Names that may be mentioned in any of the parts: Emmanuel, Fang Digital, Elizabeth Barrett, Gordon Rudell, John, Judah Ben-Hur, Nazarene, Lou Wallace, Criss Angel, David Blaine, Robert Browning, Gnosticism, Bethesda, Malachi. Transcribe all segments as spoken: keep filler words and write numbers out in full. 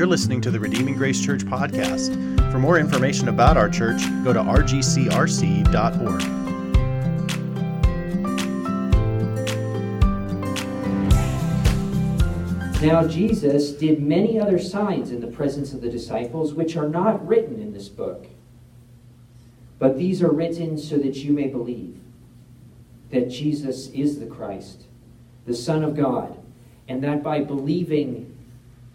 You're listening to the Redeeming Grace Church podcast. For more information about our church, go to r g c r c dot org. Now Jesus did many other signs in the presence of the disciples, which are not written in this book. But these are written so that you may believe that Jesus is the Christ, the Son of God, and that by believing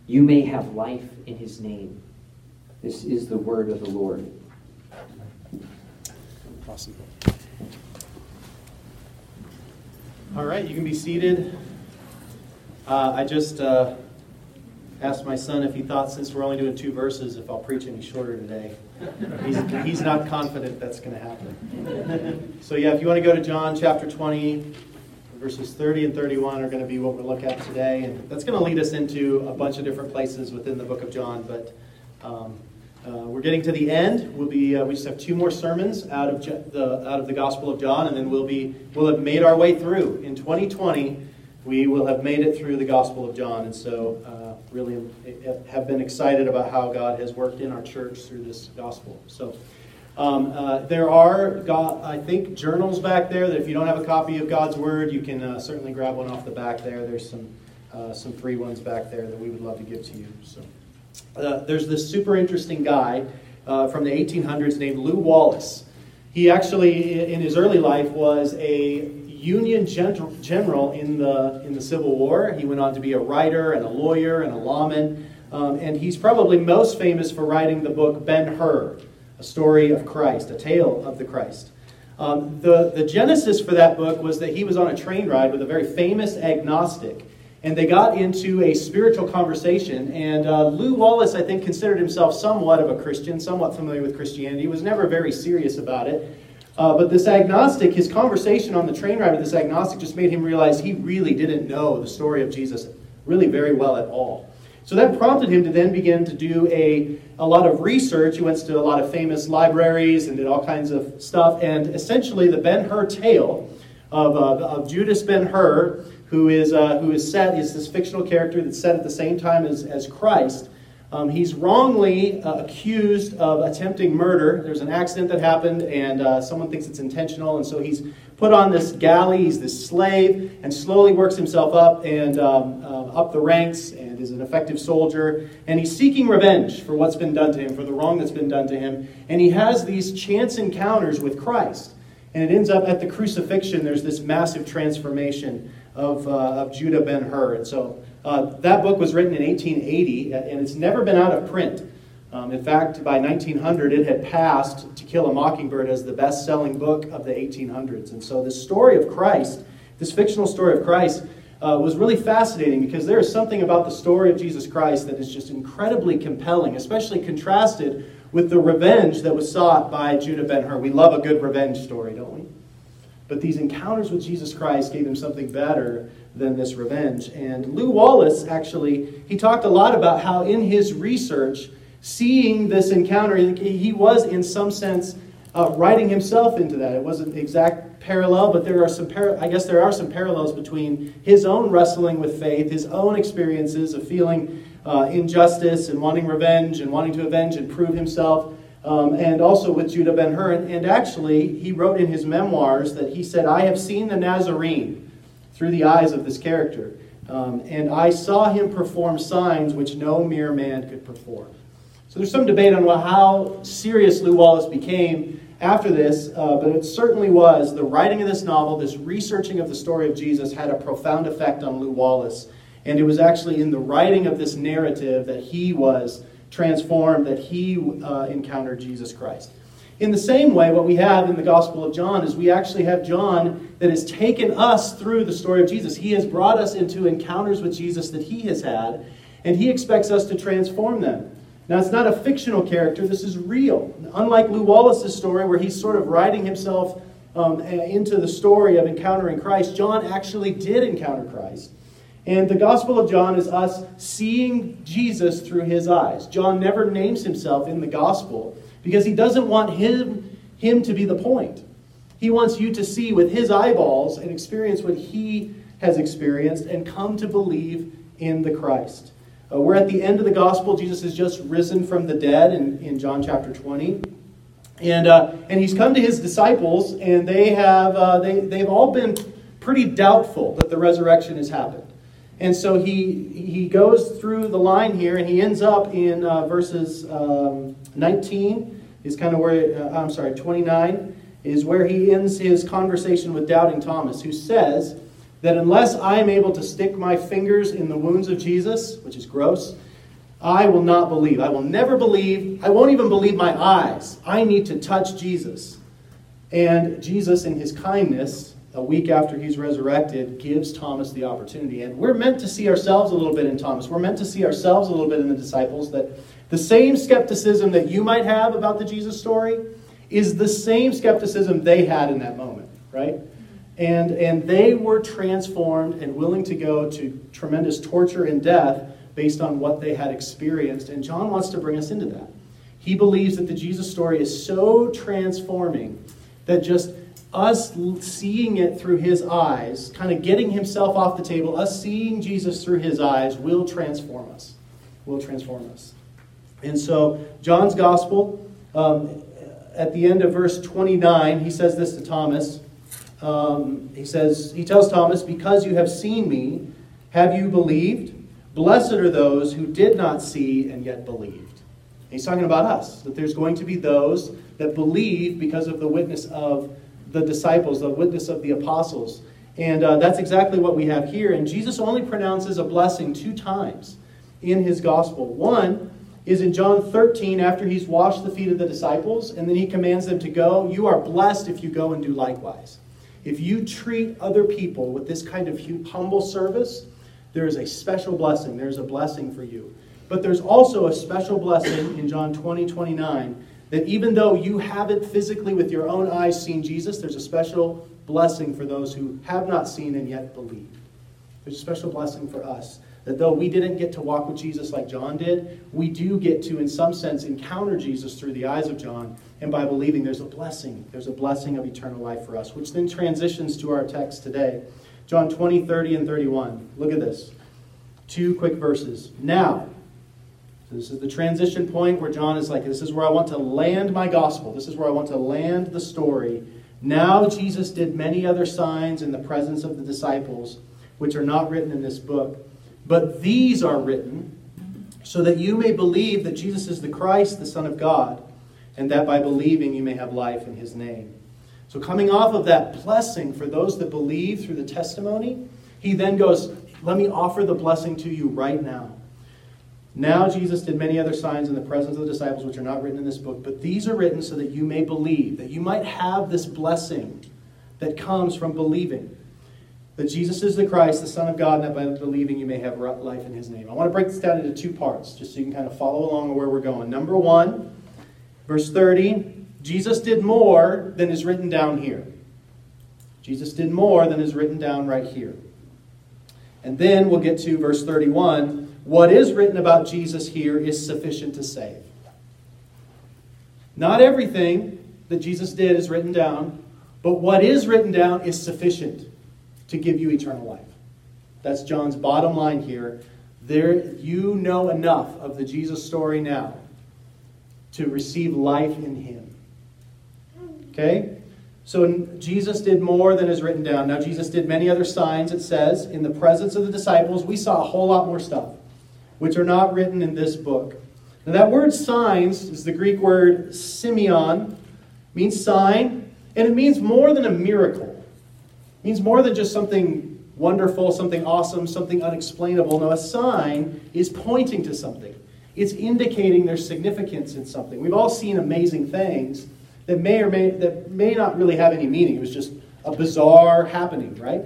you may have life in his name. This is the word of the Lord. Awesome. All right, you can be seated. Uh, I just uh, asked my son if he thought, since we're only doing two verses, if I'll preach any shorter today. He's, he's not confident that's going to happen. So yeah, if you want to go to John chapter twenty, verses thirty and thirty-one are going to be what we'll look at today. And that's going to lead us into a bunch of different places within the book of John. But um, uh, we're getting to the end. We'll be uh, we just have two more sermons out of Je- the out of the Gospel of John, and then we'll be we'll have made our way through in twenty twenty. We will have made it through the Gospel of John, and so uh, really have been excited about how God has worked in our church through this Gospel. So um, uh, there are, God, I think, journals back there that if you don't have a copy of God's Word, you can uh, certainly grab one off the back there. There's some uh, some free ones back there that we would love to give to you. So uh, there's this super interesting guy uh, from the eighteen hundreds named Lou Wallace. He actually, in his early life, was a Union gen- general in the in the Civil War. He went on to be a writer and a lawyer and a lawman. Um, and he's probably most famous for writing the book Ben-Hur, A Story of Christ, A Tale of the Christ. Um, the, the genesis for that book was that he was on a train ride with a very famous agnostic. And they got into a spiritual conversation. And uh, Lou Wallace, I think, considered himself somewhat of a Christian, somewhat familiar with Christianity. He was never very serious about it. Uh, but this agnostic, his conversation on the train ride with this agnostic just made him realize he really didn't know the story of Jesus really very well at all. So that prompted him to then begin to do a, a lot of research. He went to a lot of famous libraries and did all kinds of stuff. And essentially the Ben-Hur tale of, uh, of Judas Ben-Hur, who is uh, who is set, is this fictional character that's set at the same time as, as Christ. Um, he's wrongly uh, accused of attempting murder. There's an accident that happened, and uh, someone thinks it's intentional, and so he's put on this galley, he's this slave, and slowly works himself up and um, uh, up the ranks, and is an effective soldier. And he's seeking revenge for what's been done to him, for the wrong that's been done to him. And he has these chance encounters with Christ. And it ends up at the crucifixion, there's this massive transformation of, uh, of Judah Ben-Hur. And so Uh, that book was written in eighteen eighty, and it's never been out of print. Um, in fact, by nineteen hundred, it had passed To Kill a Mockingbird as the best-selling book of the eighteen hundreds. And so this story of Christ, this fictional story of Christ, uh, was really fascinating because there is something about the story of Jesus Christ that is just incredibly compelling, especially contrasted with the revenge that was sought by Judah Ben-Hur. We love a good revenge story, don't we? But these encounters with Jesus Christ gave him something better than this revenge. And Lou Wallace, actually, he talked a lot about how in his research, seeing this encounter, he was in some sense uh, writing himself into that. It wasn't the exact parallel, but there are some. Par- I guess there are some parallels between his own wrestling with faith, his own experiences of feeling uh, injustice and wanting revenge and wanting to avenge and prove himself. Um, and also with Judah Ben-Hur. And, and actually, he wrote in his memoirs that he said, "I have seen the Nazarene through the eyes of this character, um, and I saw him perform signs which no mere man could perform." So there's some debate on well, how serious Lou Wallace became after this, uh, but it certainly was. The writing of this novel, this researching of the story of Jesus, had a profound effect on Lou Wallace. And it was actually in the writing of this narrative that he was transformed, that he uh, encountered Jesus Christ. In the same way, what we have in the Gospel of John is we actually have John that has taken us through the story of Jesus. He has brought us into encounters with Jesus that he has had, and he expects us to transform them. Now, it's not a fictional character. This is real. Unlike Lou Wallace's story, where he's sort of writing himself um, into the story of encountering Christ, John actually did encounter Christ. And the Gospel of John is us seeing Jesus through his eyes. John never names himself in the Gospel because he doesn't want him, him to be the point. He wants you to see with his eyeballs and experience what he has experienced and come to believe in the Christ. Uh, we're at the end of the gospel. Jesus has just risen from the dead in, in John chapter twenty. And uh, and he's come to his disciples, and they have uh, they they've all been pretty doubtful that the resurrection has happened. And so he he goes through the line here, and he ends up in uh, verses um, nineteen is kind of where uh, I'm sorry twenty-nine is where he ends his conversation with doubting Thomas, who says that unless I am able to stick my fingers in the wounds of Jesus, which is gross, I will not believe. I will never believe. I won't even believe my eyes. I need to touch Jesus. And Jesus, in his kindness, a week after he's resurrected, gives Thomas the opportunity. And we're meant to see ourselves a little bit in Thomas. We're meant to see ourselves a little bit in the disciples, that the same skepticism that you might have about the Jesus story is the same skepticism they had in that moment, right? And, and they were transformed and willing to go to tremendous torture and death based on what they had experienced. And John wants to bring us into that. He believes that the Jesus story is so transforming that just us seeing it through his eyes, kind of getting himself off the table, us seeing Jesus through his eyes will transform us, will transform us. And so John's gospel, um, at the end of verse twenty-nine, he says this to Thomas. Um, he says, he tells Thomas, because you have seen me, have you believed? Blessed are those who did not see and yet believed. And he's talking about us, that there's going to be those that believe because of the witness of the disciples, the witness of the apostles. And uh, that's exactly what we have here. And Jesus only pronounces a blessing two times in his gospel. One is in John thirteen, after he's washed the feet of the disciples, and then he commands them to go. You are blessed if you go and do likewise. If you treat other people with this kind of humble service, there is a special blessing. There's a blessing for you. But there's also a special blessing in John twenty, twenty-nine, that even though you haven't physically with your own eyes seen Jesus, there's a special blessing for those who have not seen and yet believed. There's a special blessing for us, that though we didn't get to walk with Jesus like John did, we do get to, in some sense, encounter Jesus through the eyes of John. And by believing, there's a blessing. There's a blessing of eternal life for us, which then transitions to our text today. John twenty, thirty, and thirty-one. Look at this. Two quick verses. Now, so this is the transition point where John is like, this is where I want to land my gospel. This is where I want to land the story. Now Jesus did many other signs in the presence of the disciples, which are not written in this book. But these are written so that you may believe that Jesus is the Christ, the Son of God, and that by believing you may have life in his name. So coming off of that blessing for those that believe through the testimony, he then goes, let me offer the blessing to you right now. Now Jesus did many other signs in the presence of the disciples, which are not written in this book, but these are written so that you may believe, that you might have this blessing that comes from believing that Jesus is the Christ, the Son of God, and that by believing you may have life in his name. I want to break this down into two parts, just so you can kind of follow along where we're going. Number one, verse thirty, Jesus did more than is written down here. Jesus did more than is written down right here. And then we'll get to verse thirty-one. What is written about Jesus here is sufficient to save. Not everything that Jesus did is written down, but what is written down is sufficient to give you eternal life. That's John's bottom line here. There, you know enough of the Jesus story now to receive life in him. Okay? So Jesus did more than is written down. Now Jesus did many other signs, it says, in the presence of the disciples. We saw a whole lot more stuff, which are not written in this book. Now that word signs is the Greek word simeon. Means sign, and it means more than a miracle. Means more than just something wonderful, something awesome, something unexplainable. No, a sign is pointing to something. It's indicating their significance in something. We've all seen amazing things that may or may that may not really have any meaning. It was just a bizarre happening, right?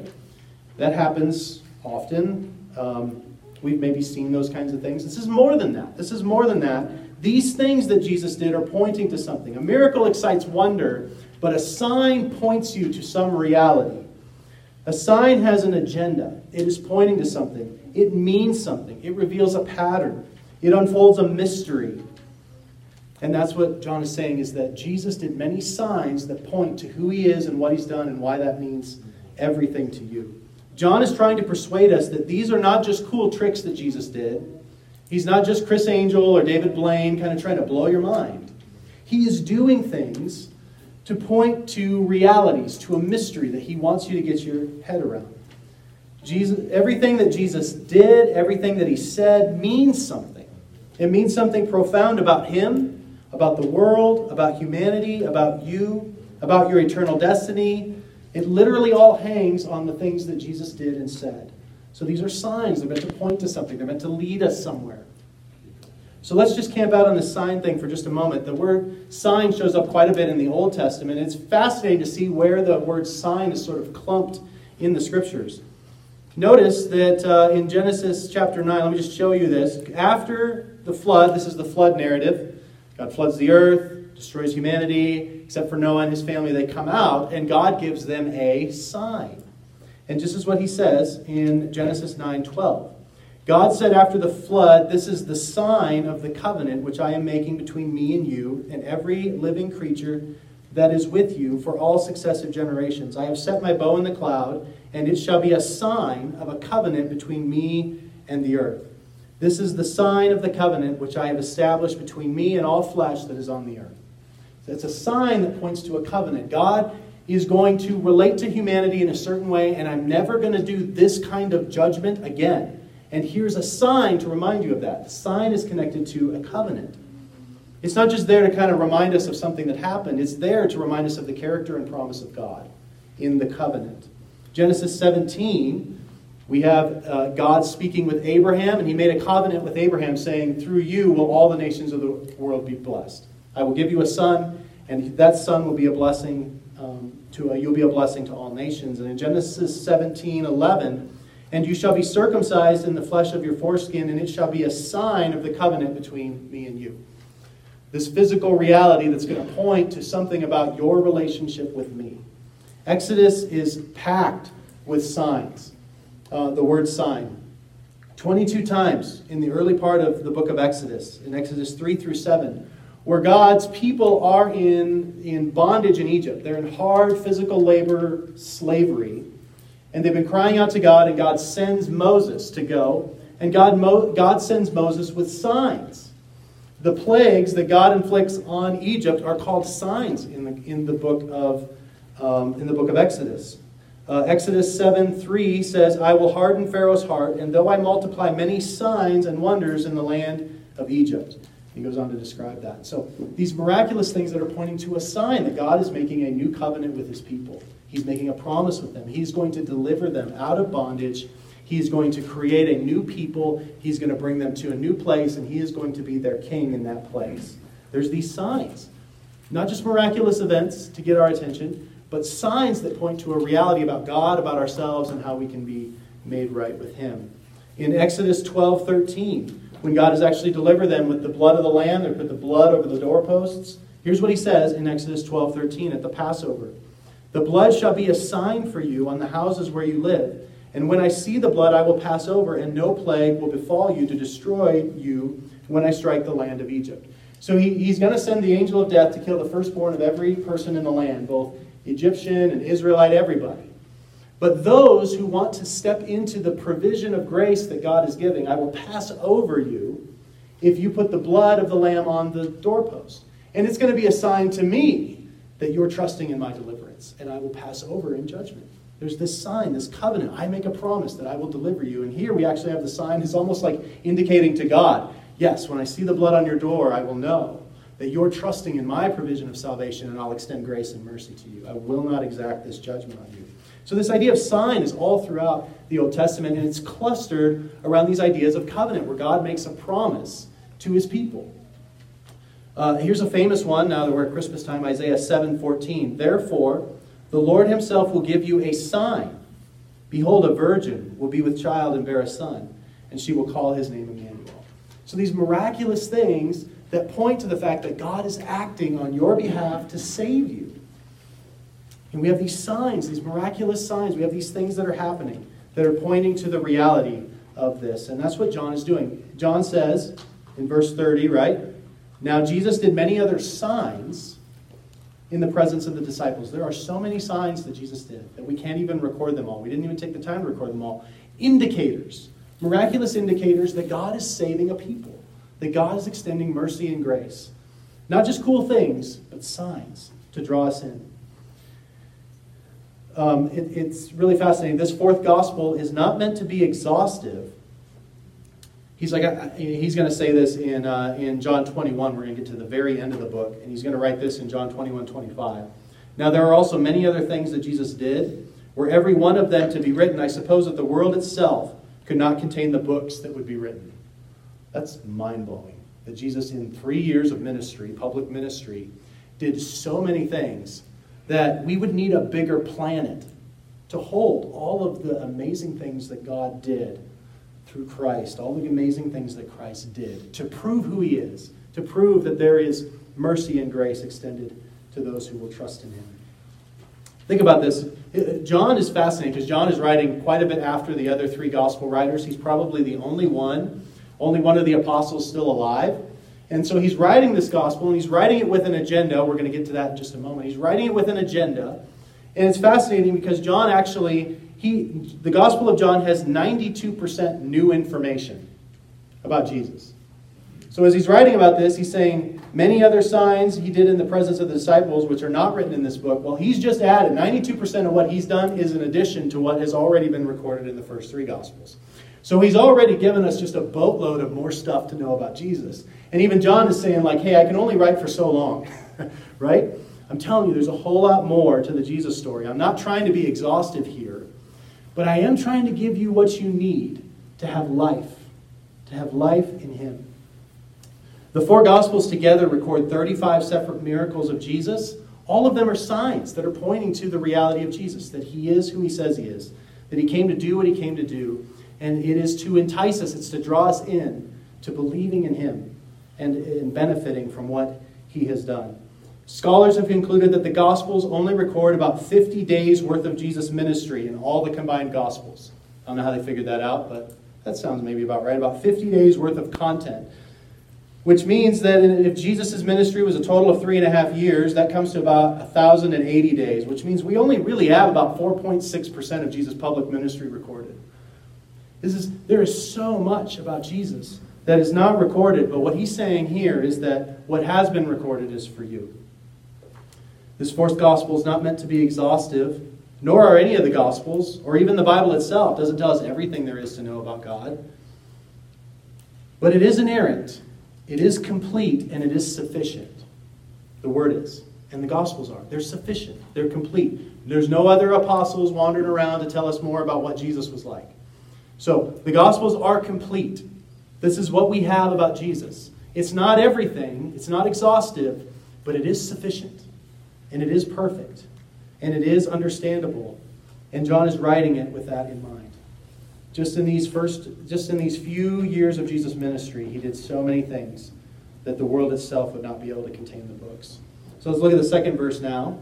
That happens often. Um, we've maybe seen those kinds of things. This is more than that. This is more than that. These things that Jesus did are pointing to something. A miracle excites wonder, but a sign points you to some reality. A sign has an agenda. It is pointing to something. It means something. It reveals a pattern. It unfolds a mystery. And that's what John is saying, is that Jesus did many signs that point to who he is and what he's done and why that means everything to you. John is trying to persuade us that these are not just cool tricks that Jesus did. He's not just Criss Angel or David Blaine kind of trying to blow your mind. He is doing things to point to realities, to a mystery that he wants you to get your head around. Jesus, everything that Jesus did, everything that he said means something. It means something profound about him, about the world, about humanity, about you, about your eternal destiny. It literally all hangs on the things that Jesus did and said. So these are signs. They're meant to point to something. They're meant to lead us somewhere. So let's just camp out on this sign thing for just a moment. The word sign shows up quite a bit in the Old Testament. It's fascinating to see where the word sign is sort of clumped in the Scriptures. Notice that uh, in Genesis chapter nine, let me just show you this. After the flood, this is the flood narrative. God floods the earth, destroys humanity, except for Noah and his family. They come out, and God gives them a sign. And this is what he says in Genesis nine twelve. God said after the flood, "This is the sign of the covenant which I am making between me and you and every living creature that is with you for all successive generations. I have set my bow in the cloud, and it shall be a sign of a covenant between me and the earth. This is the sign of the covenant which I have established between me and all flesh that is on the earth." So it's a sign that points to a covenant. God is going to relate to humanity in a certain way, and I'm never going to do this kind of judgment again. And here's a sign to remind you of that. The sign is connected to a covenant. It's not just there to kind of remind us of something that happened. It's there to remind us of the character and promise of God in the covenant. Genesis seventeen, we have uh, God speaking with Abraham, and he made a covenant with Abraham saying, "Through you will all the nations of the world be blessed. I will give you a son, and that son will be a blessing um, to, uh, you'll be a blessing to all nations." And in Genesis seventeen eleven, "And you shall be circumcised in the flesh of your foreskin, and it shall be a sign of the covenant between me and you." This physical reality that's going to point to something about your relationship with me. Exodus is packed with signs, uh, the word sign. twenty-two times in the early part of the book of Exodus, in Exodus three through seven, where God's people are in, in bondage in Egypt. They're in hard physical labor slavery. And they've been crying out to God, and God sends Moses to go. And God, Mo- God sends Moses with signs. The plagues that God inflicts on Egypt are called signs in the, in the book of um, in the book of Exodus. Uh, Exodus seven three says, "I will harden Pharaoh's heart, and though I multiply many signs and wonders in the land of Egypt." He goes on to describe that. So these miraculous things that are pointing to a sign that God is making a new covenant with his people. He's making a promise with them. He's going to deliver them out of bondage. He's going to create a new people. He's going to bring them to a new place, and he is going to be their king in that place. There's these signs, not just miraculous events to get our attention, but signs that point to a reality about God, about ourselves, and how we can be made right with him. In Exodus twelve thirteen, when God has actually delivered them with the blood of the lamb, they put the blood over the doorposts. Here's what he says in Exodus twelve thirteen at the Passover. "The blood shall be a sign for you on the houses where you live. And when I see the blood, I will pass over, and no plague will befall you to destroy you when I strike the land of Egypt." So he, he's going to send the angel of death to kill the firstborn of every person in the land, both Egyptian and Israelite, everybody. "But those who want to step into the provision of grace that God is giving, I will pass over you if you put the blood of the lamb on the doorpost. And it's going to be a sign to me that you're trusting in my deliverance, and I will pass over in judgment." There's this sign, this covenant. I make a promise that I will deliver you. And here we actually have the sign. It's almost like indicating to God, yes, when I see the blood on your door, I will know that you're trusting in my provision of salvation, and I'll extend grace and mercy to you. I will not exact this judgment on you. So this idea of sign is all throughout the Old Testament, and it's clustered around these ideas of covenant, where God makes a promise to his people. Uh, here's a famous one, now that we're at Christmas time, Isaiah seven fourteen. "Therefore, the Lord himself will give you a sign. Behold, a virgin will be with child and bear a son, and she will call his name Emmanuel." So these miraculous things that point to the fact that God is acting on your behalf to save you. And we have these signs, these miraculous signs. We have these things that are happening that are pointing to the reality of this. And that's what John is doing. John says in verse thirty, right? "Now Jesus did many other signs in the presence of the disciples." There are so many signs that Jesus did that we can't even record them all. We didn't even take the time to record them all. Indicators Miraculous indicators that God is saving a people, that God is extending mercy and grace. Not just cool things, but signs to draw us in. Um, it, it's really fascinating. This fourth gospel is not meant to be exhaustive. He's like I, he's going to say this in uh, in John twenty-one. We're going to get to the very end of the book, and he's going to write this in John twenty-one twenty-five. Now there are also many other things that Jesus did, were every one of them to be written, I suppose that the world itself could not contain the books that would be written. That's mind-blowing. That Jesus, in three years of ministry, public ministry, did so many things that we would need a bigger planet to hold all of the amazing things that God did through Christ, all the amazing things that Christ did, to prove who he is, to prove that there is mercy and grace extended to those who will trust in him. Think about this. John is fascinating because John is writing quite a bit after the other three gospel writers. He's probably the only one, only one of the apostles still alive. And so he's writing this gospel, and he's writing it with an agenda. We're going to get to that in just a moment. He's writing it with an agenda. And it's fascinating because John actually... He, the Gospel of John has ninety-two percent new information about Jesus. So as he's writing about this, he's saying many other signs he did in the presence of the disciples, which are not written in this book. Well, he's just added ninety-two percent of what he's done is in addition to what has already been recorded in the first three Gospels. So he's already given us just a boatload of more stuff to know about Jesus. And even John is saying, like, hey, I can only write for so long, right? I'm telling you, there's a whole lot more to the Jesus story. I'm not trying to be exhaustive here. But I am trying to give you what you need to have life, to have life in him. The four Gospels together record thirty-five separate miracles of Jesus. All of them are signs that are pointing to the reality of Jesus, that he is who he says he is, that he came to do what he came to do, and it is to entice us, it's to draw us in to believing in him and in benefiting from what he has done. Scholars have concluded that the Gospels only record about fifty days worth of Jesus' ministry in all the combined Gospels. I don't know how they figured that out, but that sounds maybe about right. About fifty days worth of content. Which means that if Jesus' ministry was a total of three and a half years, that comes to about one thousand eighty days, which means we only really have about four point six percent of Jesus' public ministry recorded. This is, there is so much about Jesus that is not recorded, but what he's saying here is that what has been recorded is for you. This fourth gospel is not meant to be exhaustive, nor are any of the gospels, or even the Bible itself doesn't tell us everything there is to know about God. But it is inerrant, it is complete, and it is sufficient. The word is, and the gospels are. They're sufficient, they're complete. There's no other apostles wandering around to tell us more about what Jesus was like. So, the gospels are complete. This is what we have about Jesus. It's not everything, it's not exhaustive, but it is sufficient. And it is perfect. And it is understandable. And John is writing it with that in mind. Just in these first, just in these few years of Jesus' ministry, he did so many things that the world itself would not be able to contain the books. So let's look at the second verse now.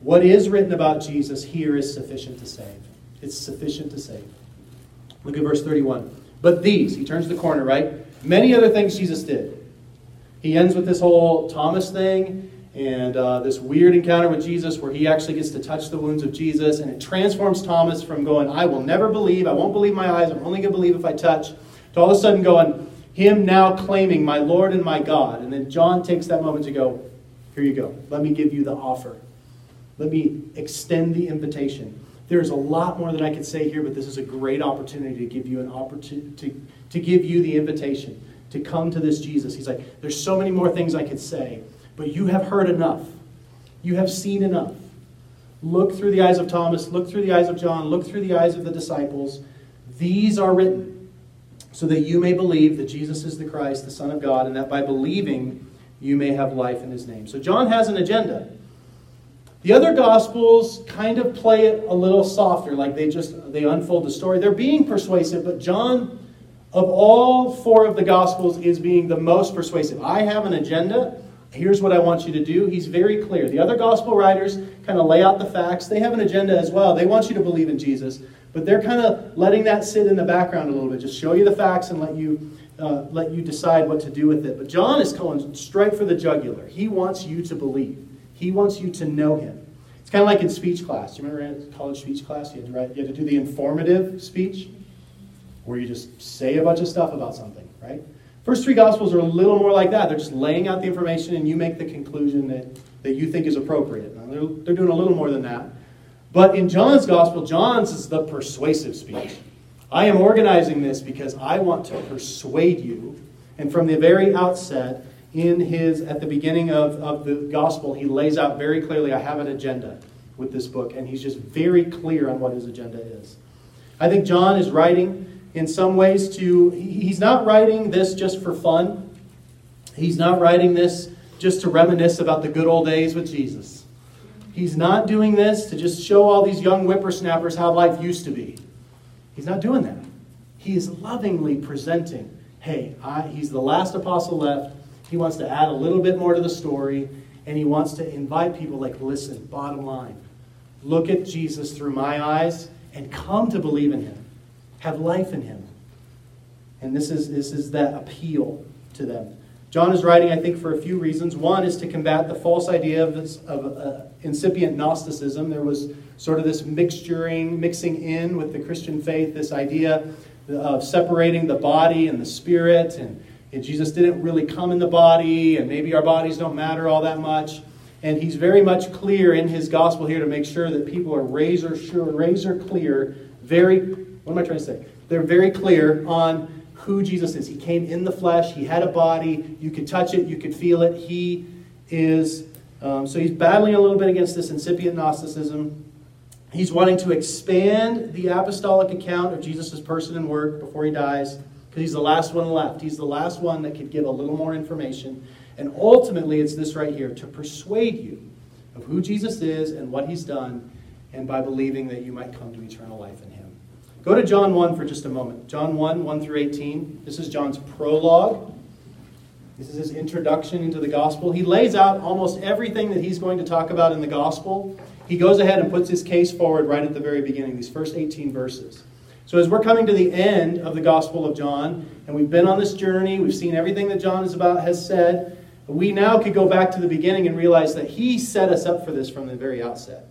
What is written about Jesus here is sufficient to save. It's sufficient to save. Look at verse thirty-one. But these, he turns the corner, right? Many other things Jesus did. He ends with this whole Thomas thing. And uh, this weird encounter with Jesus where he actually gets to touch the wounds of Jesus. And it transforms Thomas from going, I will never believe. I won't believe my eyes. I'm only going to believe if I touch. To all of a sudden going, him now claiming my Lord and my God. And then John takes that moment to go, here you go. Let me give you the offer. Let me extend the invitation. There's a lot more that I could say here, but this is a great opportunity to give you an opportunity to, to give you the invitation to come to this Jesus. He's like, there's so many more things I could say. But you have heard enough. You have seen enough. Look through the eyes of Thomas. Look through the eyes of John. Look through the eyes of the disciples. These are written so that you may believe that Jesus is the Christ, the Son of God, and that by believing you may have life in his name. So John has an agenda. The other Gospels kind of play it a little softer, like they just they unfold the story. They're being persuasive, but John, of all four of the Gospels, is being the most persuasive. I have an agenda. Here's what I want you to do. He's very clear. The other gospel writers kind of lay out the facts. They have an agenda as well. They want you to believe in Jesus, but they're kind of letting that sit in the background a little bit. Just show you the facts and let you uh, let you decide what to do with it. But John is going straight for the jugular. He wants you to believe. He wants you to know him. It's kind of like in speech class. Do you remember in college speech class? You had to write, you had to do the informative speech. where you just say a bunch of stuff about something, right? First three Gospels are a little more like that. They're just laying out the information and you make the conclusion that, that you think is appropriate. Now, they're, they're doing a little more than that. But in John's Gospel, John's is the persuasive speech. I am organizing this because I want to persuade you. And from the very outset, in his, at the beginning of, of the Gospel, he lays out very clearly, I have an agenda with this book. And he's just very clear on what his agenda is. I think John is writing in some ways to, he's not writing this just for fun. He's not writing this just to reminisce about the good old days with Jesus. He's not doing this to just show all these young whippersnappers how life used to be. He's not doing that. He is lovingly presenting, hey, I, he's the last apostle left. He wants to add a little bit more to the story, and he wants to invite people like, listen, bottom line, look at Jesus through my eyes and come to believe in him. Have life in him. And this is, this is that appeal to them. John is writing, I think, for a few reasons. One is to combat the false idea of, this, of uh, incipient Gnosticism. There was sort of this mixturing, mixing in with the Christian faith, this idea of separating the body and the spirit, and, and Jesus didn't really come in the body, and maybe our bodies don't matter all that much. And he's very much clear in his gospel here to make sure that people are razor sure, razor clear, very... What am I trying to say? They're very clear on who Jesus is. He came in the flesh. He had a body. You could touch it. You could feel it. He is. Um, so he's battling a little bit against this incipient Gnosticism. He's wanting to expand the apostolic account of Jesus' person and work before he dies, because he's the last one left. He's the last one that could give a little more information. And ultimately, it's this right here, to persuade you of who Jesus is and what he's done, and by believing that you might come to eternal life in him. Go to John one for just a moment. John one, one through eighteen. This is John's prologue. This is his introduction into the gospel. He lays out almost everything that he's going to talk about in the gospel. He goes ahead and puts his case forward right at the very beginning, these first eighteen verses. So as we're coming to the end of the Gospel of John, and we've been on this journey, we've seen everything that John is about, has said, we now could go back to the beginning and realize that he set us up for this from the very outset.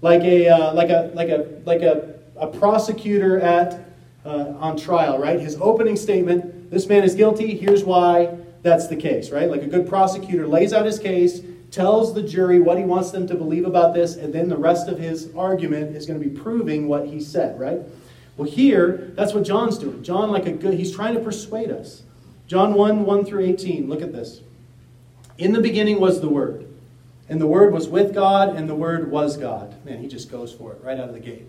Like a, uh, like a, like a, like a, A prosecutor at uh, on trial, right? His opening statement, this man is guilty, here's why, that's the case, right? Like a good prosecutor lays out his case, tells the jury what he wants them to believe about this, and then the rest of his argument is going to be proving what he said, right? Well, here, that's what John's doing. John, like a good, he's trying to persuade us. John one, one through eighteen, look at this. In the beginning was the Word, and the Word was with God, and the Word was God. Man, he just goes for it right out of the gate.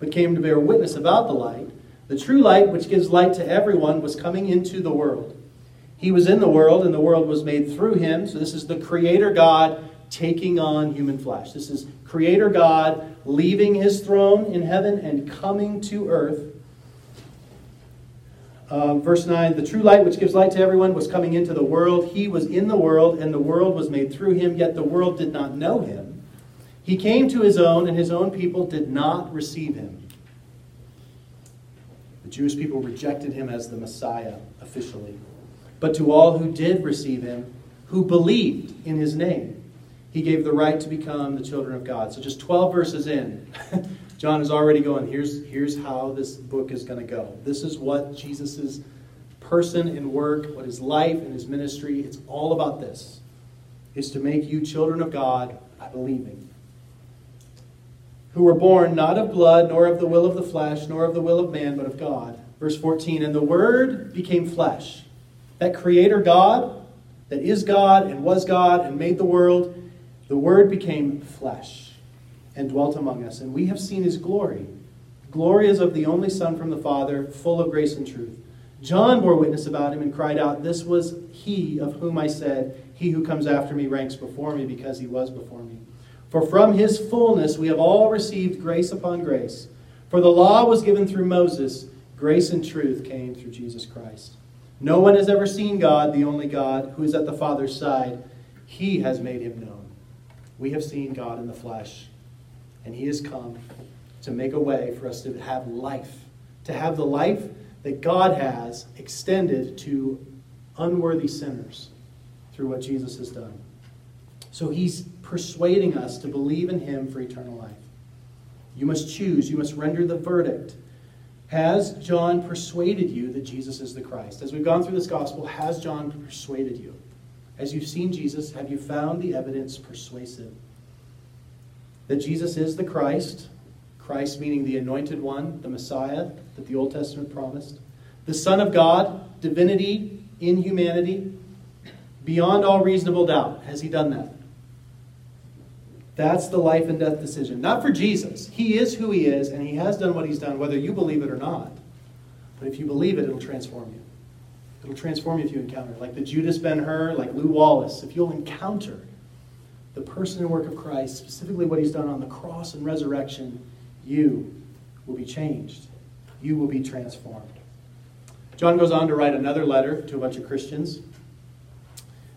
but came to bear witness about the light. The true light, which gives light to everyone, was coming into the world. He was in the world, and the world was made through him. So this is the Creator God taking on human flesh. This is Creator God leaving his throne in heaven and coming to earth. Um, verse nine, the true light, which gives light to everyone, was coming into the world. He was in the world, and the world was made through him, yet the world did not know him. He came to his own, and his own people did not receive him. The Jewish people rejected him as the Messiah officially. But to all who did receive him, who believed in his name, he gave the right to become the children of God. So just twelve verses in, John is already going, here's, here's how this book is going to go. This is what Jesus' person and work, what his life and his ministry, it's all about this, is to make you children of God by believing. Who were born not of blood, nor of the will of the flesh, nor of the will of man, but of God. Verse fourteen, and the Word became flesh. That Creator God, that is God and was God and made the world, the Word became flesh and dwelt among us. And we have seen his glory. Glory is of the only Son from the Father, full of grace and truth. John bore witness about him and cried out, this was he of whom I said, he who comes after me ranks before me, because he was before me. For from his fullness we have all received grace upon grace. For the law was given through Moses, Grace and truth came through Jesus Christ. No one has ever seen God, the only God, who is at the Father's side. He has made him known. We have seen God in the flesh, and he has come to make a way for us to have life, to have the life that God has extended to unworthy sinners through what Jesus has done. So he's persuading us to believe in him for eternal life. You must choose. You must render the verdict. Has John persuaded you that Jesus is the Christ? As we've gone through this gospel, has John persuaded you? As you've seen Jesus, have you found the evidence persuasive? That Jesus is the Christ, Christ meaning the anointed one, the Messiah that the Old Testament promised, the Son of God, divinity in humanity, beyond all reasonable doubt. Has he done that? That's the life and death decision. Not for Jesus. He is who he is, and he has done what he's done, whether you believe it or not. But if you believe it, it'll transform you. It'll transform you if you encounter it. Like the Judah Ben-Hur, like Lou Wallace. If you'll encounter the person and work of Christ, specifically what he's done on the cross and resurrection, you will be changed. You will be transformed. John goes on to write another letter to a bunch of Christians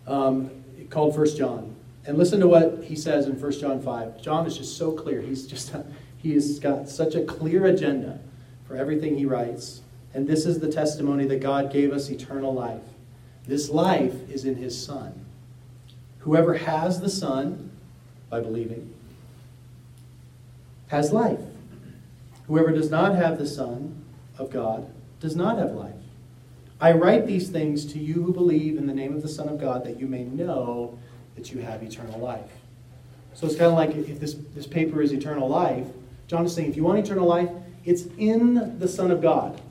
um, called First John. And listen to what he says in First John five. John is just so clear. He's just he has got such a clear agenda for everything he writes. And this is the testimony that God gave us eternal life. This life is in his Son. Whoever has the Son, by believing, has life. Whoever does not have the Son of God does not have life. I write these things to you who believe in the name of the Son of God, that you may know that you have eternal life. So it's kind of like if this, this paper is eternal life, John is saying if you want eternal life, it's in the Son of God.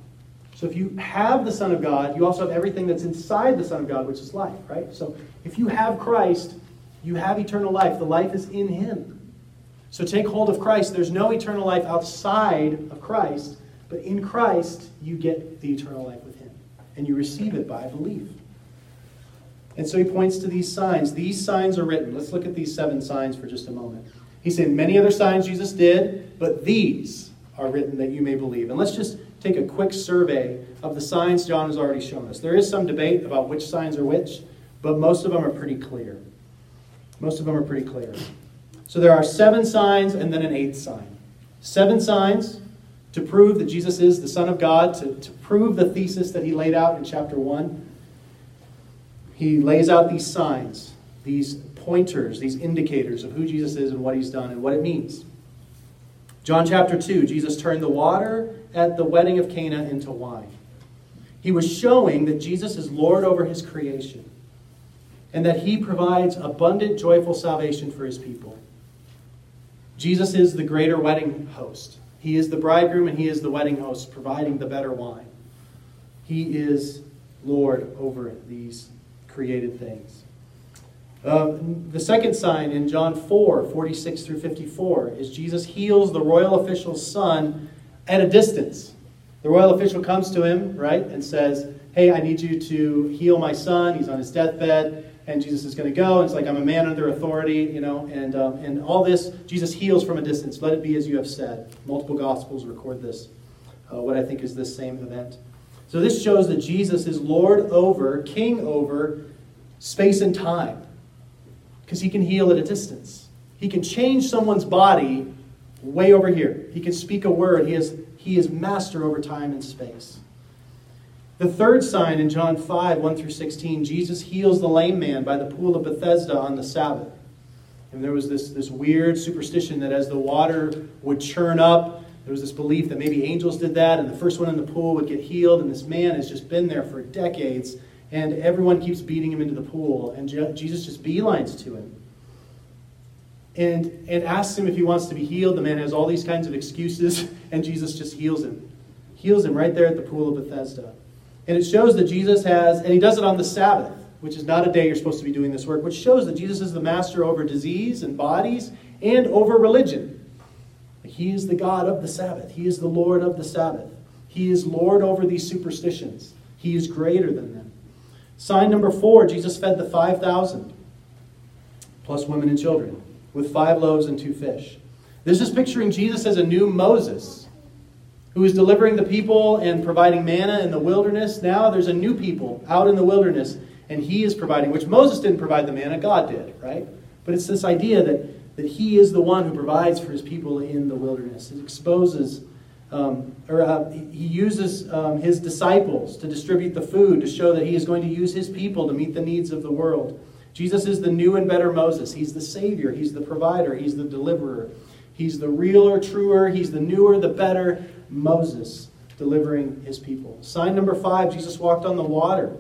So if you have the Son of God, you also have everything that's inside the Son of God, which is life, right? So if you have Christ, you have eternal life. The life is in him. So take hold of Christ. There's no eternal life outside of Christ, but in Christ, you get the eternal life with him. And you receive it by belief. And so he points to these signs. These signs are written. Let's look at these seven signs for just a moment. He said many other signs Jesus did, but these are written that you may believe. And let's just take a quick survey of the signs John has already shown us. There is some debate about which signs are which, but most of them are pretty clear. Most of them are pretty clear. So there are seven signs and then an eighth sign. Seven signs to prove that Jesus is the Son of God, to, to prove the thesis that he laid out in chapter one. He lays out these signs, these pointers, these indicators of who Jesus is and what he's done and what it means. John chapter two, Jesus turned the water at the wedding of Cana into wine. He was showing that Jesus is Lord over his creation and that he provides abundant, joyful salvation for his people. Jesus is the greater wedding host. He is the bridegroom and he is the wedding host, providing the better wine. He is Lord over these created things. Uh, the second sign in John four, forty-six through fifty-four is Jesus heals the royal official's son at a distance. The royal official comes to him, right, and says, hey, I need you to heal my son. He's on his deathbed, and Jesus is going to go. And it's like, I'm a man under authority, you know, and, um, and all this. Jesus heals from a distance. Let it be as you have said. Multiple Gospels record this, uh, what I think is this same event. So this shows that Jesus is Lord over, King over space and time. Because he can heal at a distance. He can change someone's body way over here. He can speak a word. He is, he is master over time and space. The third sign in John five, one through sixteen, Jesus heals the lame man by the pool of Bethesda on the Sabbath. And there was this, this weird superstition that as the water would churn up, there was this belief that maybe angels did that, and the first one in the pool would get healed, and this man has just been there for decades, and everyone keeps beating him into the pool, and Jesus just beelines to him and, and asks him if he wants to be healed. The man has all these kinds of excuses, and Jesus just heals him. Heals him right there at the pool of Bethesda. And it shows that Jesus has, and he does it on the Sabbath, which is not a day you're supposed to be doing this work, which shows that Jesus is the master over disease and bodies and over religion. He is the God of the Sabbath. He is the Lord of the Sabbath. He is Lord over these superstitions. He is greater than them. Sign number four, Jesus fed the five thousand, plus women and children, with five loaves and two fish. This is picturing Jesus as a new Moses who was delivering the people and providing manna in the wilderness. Now there's a new people out in the wilderness, and he is providing, which Moses didn't provide the manna, God did, right? But it's this idea that, that he is the one who provides for his people in the wilderness. It exposes, um, or uh, he uses um, his disciples to distribute the food, to show that he is going to use his people to meet the needs of the world. Jesus is the new and better Moses. He's the Savior. He's the provider. He's the deliverer. He's the realer, truer. He's the newer, the better Moses, delivering his people. Sign number five, Jesus walked on the water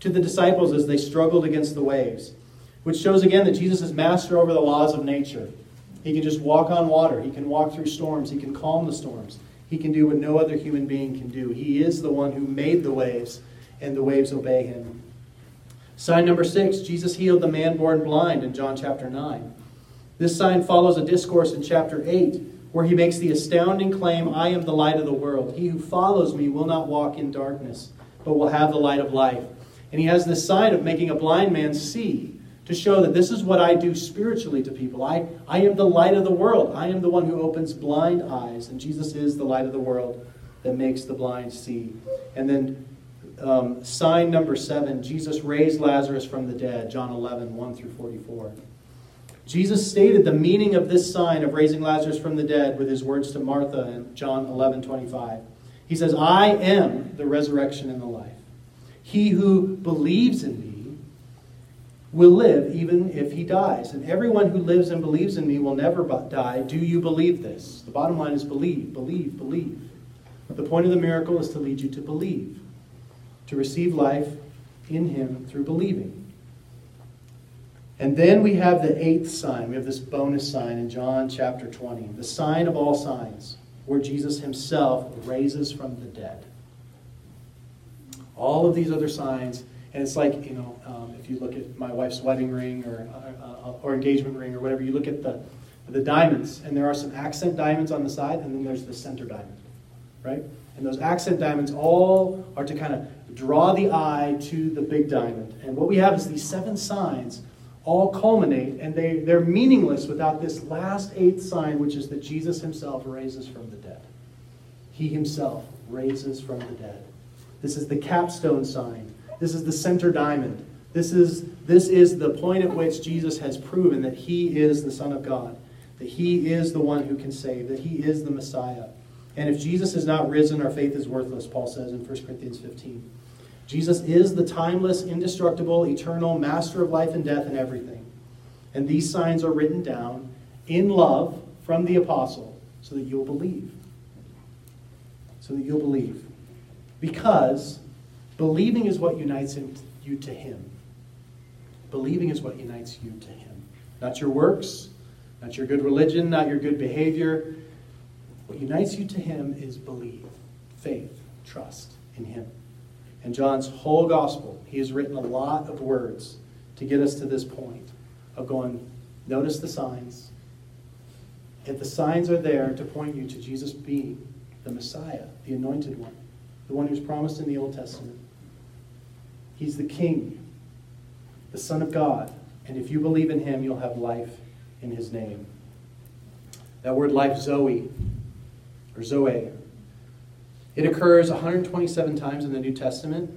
to the disciples as they struggled against the waves, which shows again that Jesus is master over the laws of nature. He can just walk on water. He can walk through storms. He can calm the storms. He can do what no other human being can do. He is the one who made the waves, and the waves obey him. Sign number six, Jesus healed the man born blind in John chapter nine. This sign follows a discourse in chapter eight where he makes the astounding claim, I am the light of the world. He who follows me will not walk in darkness, but will have the light of life. And he has this sign of making a blind man see to show that this is what I do spiritually to people. I, I am the light of the world. I am the one who opens blind eyes. And Jesus is the light of the world that makes the blind see. And then Um, sign number seven, Jesus raised Lazarus from the dead, John eleven, one through forty-four. Jesus stated the meaning of this sign of raising Lazarus from the dead with his words to Martha in John eleven, twenty-five. He says, I am the resurrection and the life. He who believes in me will live even if he dies. And everyone who lives and believes in me will never die. Do you believe this? The bottom line is believe, believe, believe. The point of the miracle is to lead you to believe, to receive life in him through believing. And then we have the eighth sign. We have this bonus sign in John chapter twenty, the sign of all signs, where Jesus himself raises from the dead. All of these other signs, and it's like, you know, um, if you look at my wife's wedding ring or, uh, or engagement ring or whatever, you look at the, the diamonds, and there are some accent diamonds on the side, and then there's the center diamond, right? And those accent diamonds all are to kind of draw the eye to the big diamond. And what we have is these seven signs all culminate, and they, they're meaningless without this last eighth sign, which is that Jesus himself raises from the dead. He himself raises from the dead. This is the capstone sign. This is the center diamond. This is, this is the point at which Jesus has proven that he is the Son of God, that he is the one who can save, that he is the Messiah. And if Jesus is not risen, our faith is worthless, Paul says in First Corinthians fifteen. Jesus is the timeless, indestructible, eternal master of life and death and everything. And these signs are written down in love from the apostle so that you'll believe. So that you'll believe. Because believing is what unites him, you to him. Believing is what unites you to him. Not your works, not your good religion, not your good behavior. What unites you to him is belief, faith, trust in him. And John's whole gospel, he has written a lot of words to get us to this point of going, notice the signs. If the signs are there to point you to Jesus being the Messiah, the anointed one, the one who's promised in the Old Testament. He's the King, the Son of God. And if you believe in him, you'll have life in his name. That word life, Zoe, or Zoe, it occurs one hundred twenty-seven times in the New Testament.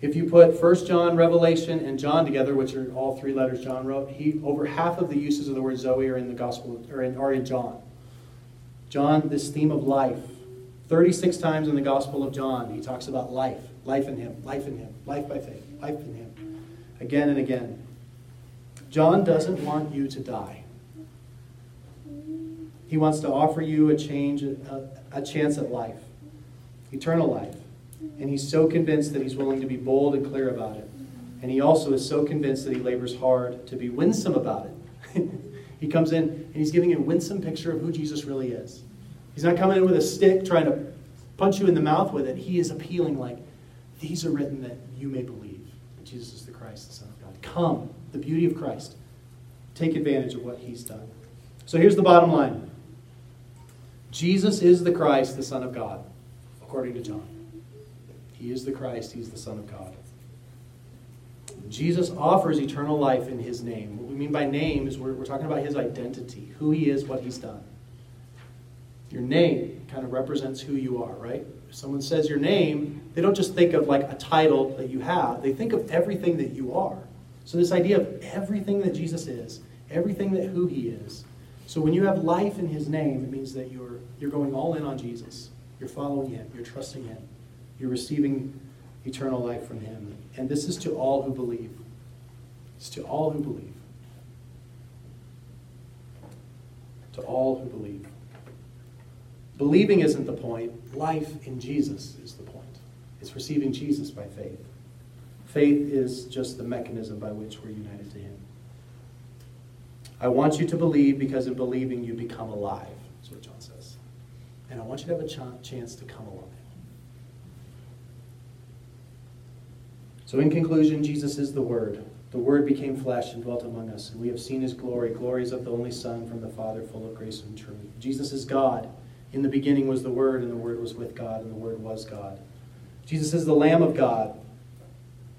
If you put First John, Revelation, and John together, which are all three letters John wrote, he over half of the uses of the word Zoe are in the Gospel or in, are in John. John, this theme of life, thirty-six times in the Gospel of John, he talks about life, life in him, life in him, life by faith, life in him, again and again. John doesn't want you to die. He wants to offer you a change, a, a chance at life. Eternal life. And he's so convinced that he's willing to be bold and clear about it. And he also is so convinced that he labors hard to be winsome about it. He comes in and he's giving a winsome picture of who Jesus really is. He's not coming in with a stick trying to punch you in the mouth with it. He is appealing like, these are written that you may believe that Jesus is the Christ, the Son of God. Come, the beauty of Christ. Take advantage of what he's done. So here's the bottom line. Jesus is the Christ, the Son of God, according to John. He is the Christ, he's the Son of God. Jesus offers eternal life in his name. What we mean by name is we're, we're talking about his identity, who he is, what he's done. Your name kind of represents who you are, right? If someone says your name, they don't just think of like a title that you have. They think of everything that you are. So this idea of everything that Jesus is, everything that who he is. So when you have life in his name, it means that you're, you're going all in on Jesus. You're following him. You're trusting him. You're receiving eternal life from him. And this is to all who believe. It's to all who believe. To all who believe. Believing isn't the point. Life in Jesus is the point. It's receiving Jesus by faith. Faith is just the mechanism by which we're united to him. I want you to believe because in believing you become alive. That's what John says. And I want you to have a ch- chance to come alive. So in conclusion, Jesus is the Word. The Word became flesh and dwelt among us, and we have seen his glory. Glory is of the only Son from the Father, full of grace and truth. Jesus is God. In the beginning was the Word, and the Word was with God, and the Word was God. Jesus is the Lamb of God.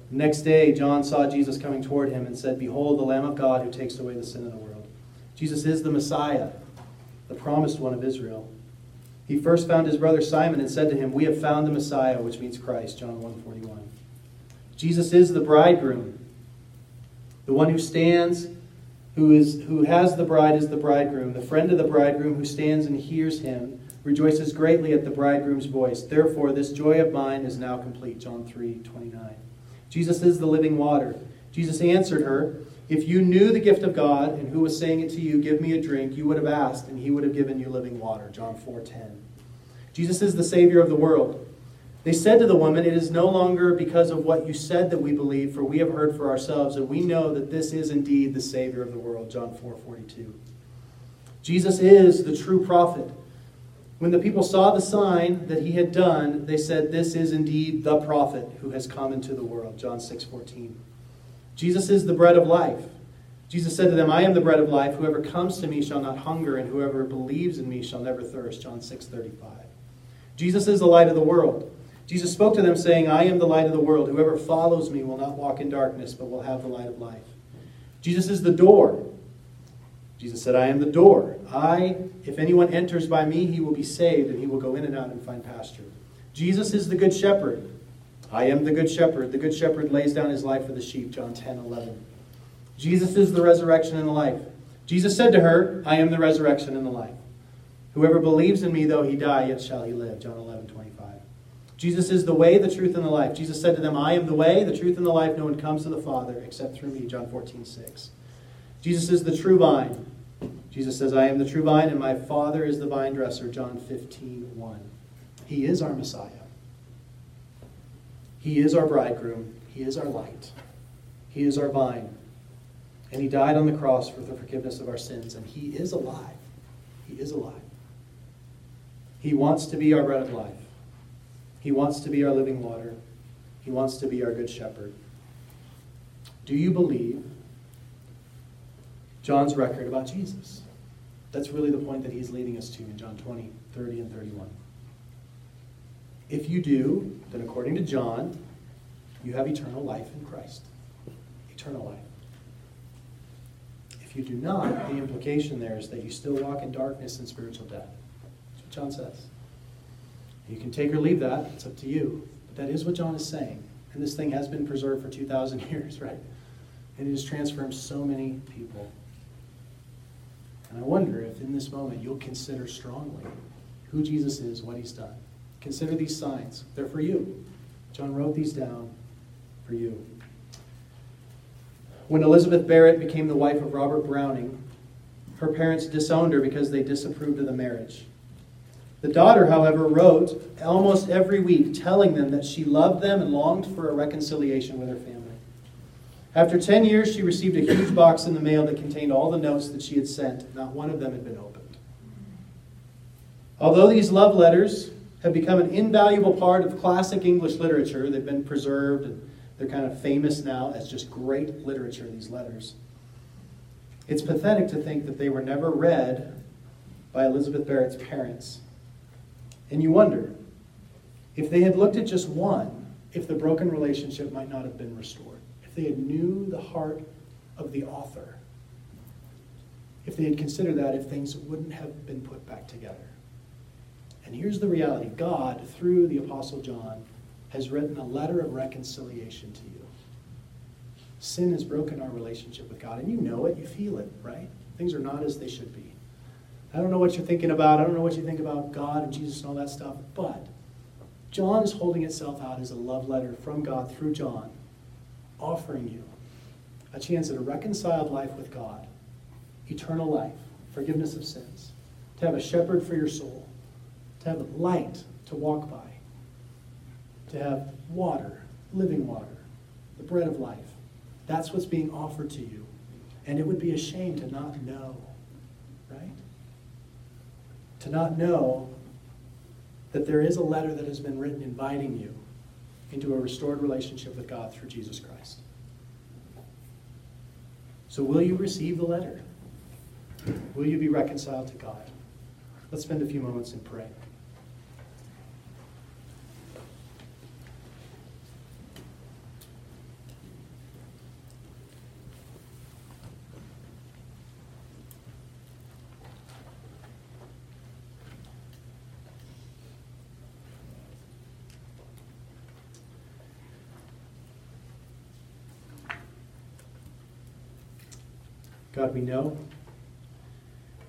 The next day, John saw Jesus coming toward him and said, "Behold, the Lamb of God who takes away the sin of the world." Jesus is the Messiah, the promised one of Israel. He first found his brother Simon and said to him, "We have found the Messiah," which means Christ, John one forty-one. Jesus is the bridegroom. The one who stands, who is, who has the bride is the bridegroom. The friend of the bridegroom who stands and hears him rejoices greatly at the bridegroom's voice. Therefore, this joy of mine is now complete, John three twenty-nine. Jesus is the living water. Jesus answered her, "If you knew the gift of God and who was saying it to you, 'Give me a drink,' you would have asked and he would have given you living water," John four ten. Jesus is the Savior of the world. They said to the woman, "It is no longer because of what you said that we believe, for we have heard for ourselves, and we know that this is indeed the Savior of the world," John four forty-two. Jesus is the true prophet. When the people saw the sign that he had done, they said, "This is indeed the prophet who has come into the world," John six fourteen. Jesus is the bread of life. Jesus said to them, "I am the bread of life. Whoever comes to me shall not hunger, and whoever believes in me shall never thirst," John six thirty-five. Jesus is the light of the world. Jesus spoke to them saying, "I am the light of the world. Whoever follows me will not walk in darkness, but will have the light of life." Jesus is the door. Jesus said, "I am the door. I, if anyone enters by me, he will be saved, and he will go in and out and find pasture." Jesus is the good shepherd. "I am the good shepherd. The good shepherd lays down his life for the sheep," John ten eleven. Jesus is the resurrection and the life. Jesus said to her, "I am the resurrection and the life. Whoever believes in me, though he die, yet shall he live," John eleven twenty-five. Jesus is the way, the truth, and the life. Jesus said to them, "I am the way, the truth, and the life. No one comes to the Father except through me," John fourteen six. Jesus is the true vine. Jesus says, "I am the true vine, and my Father is the vine dresser," John fifteen one. He is our Messiah. He is our bridegroom. He is our light. He is our vine. And he died on the cross for the forgiveness of our sins, and he is alive. He is alive. He wants to be our bread of life. He wants to be our living water. He wants to be our good shepherd. Do you believe John's record about Jesus? That's really the point that he's leading us to in John twenty, thirty, and thirty-one. If you do, then according to John, you have eternal life in Christ. Eternal life. If you do not, the implication there is that you still walk in darkness and spiritual death. That's what John says. You can take or leave that. It's up to you. But that is what John is saying. And this thing has been preserved for two thousand years, right? And it has transformed so many people. And I wonder if in this moment you'll consider strongly who Jesus is, what he's done. Consider these signs. They're for you. John wrote these down for you. When Elizabeth Barrett became the wife of Robert Browning, her parents disowned her because they disapproved of the marriage. The daughter, however, wrote almost every week telling them that she loved them and longed for a reconciliation with her family. After ten years, she received a huge box in the mail that contained all the notes that she had sent. Not one of them had been opened. Although these love letters have become an invaluable part of classic English literature, they've been preserved and they're kind of famous now as just great literature, these letters. It's pathetic to think that they were never read by Elizabeth Barrett's parents. And you wonder, if they had looked at just one, if the broken relationship might not have been restored. If they had knew the heart of the author. If they had considered that, if things wouldn't have been put back together. And here's the reality. God, through the Apostle John, has written a letter of reconciliation to you. Sin has broken our relationship with God, and you know it, you feel it, right? Things are not as they should be. I don't know what you're thinking about. I don't know what you think about God and Jesus and all that stuff, but John is holding itself out as a love letter from God through John, offering you a chance at a reconciled life with God, eternal life, forgiveness of sins, to have a shepherd for your soul, to have light to walk by, to have water, living water, the bread of life. That's what's being offered to you. And it would be a shame to not know, right? To not know that there is a letter that has been written inviting you into a restored relationship with God through Jesus Christ. So will you receive the letter? Will you be reconciled to God? Let's spend a few moments and pray. God, we know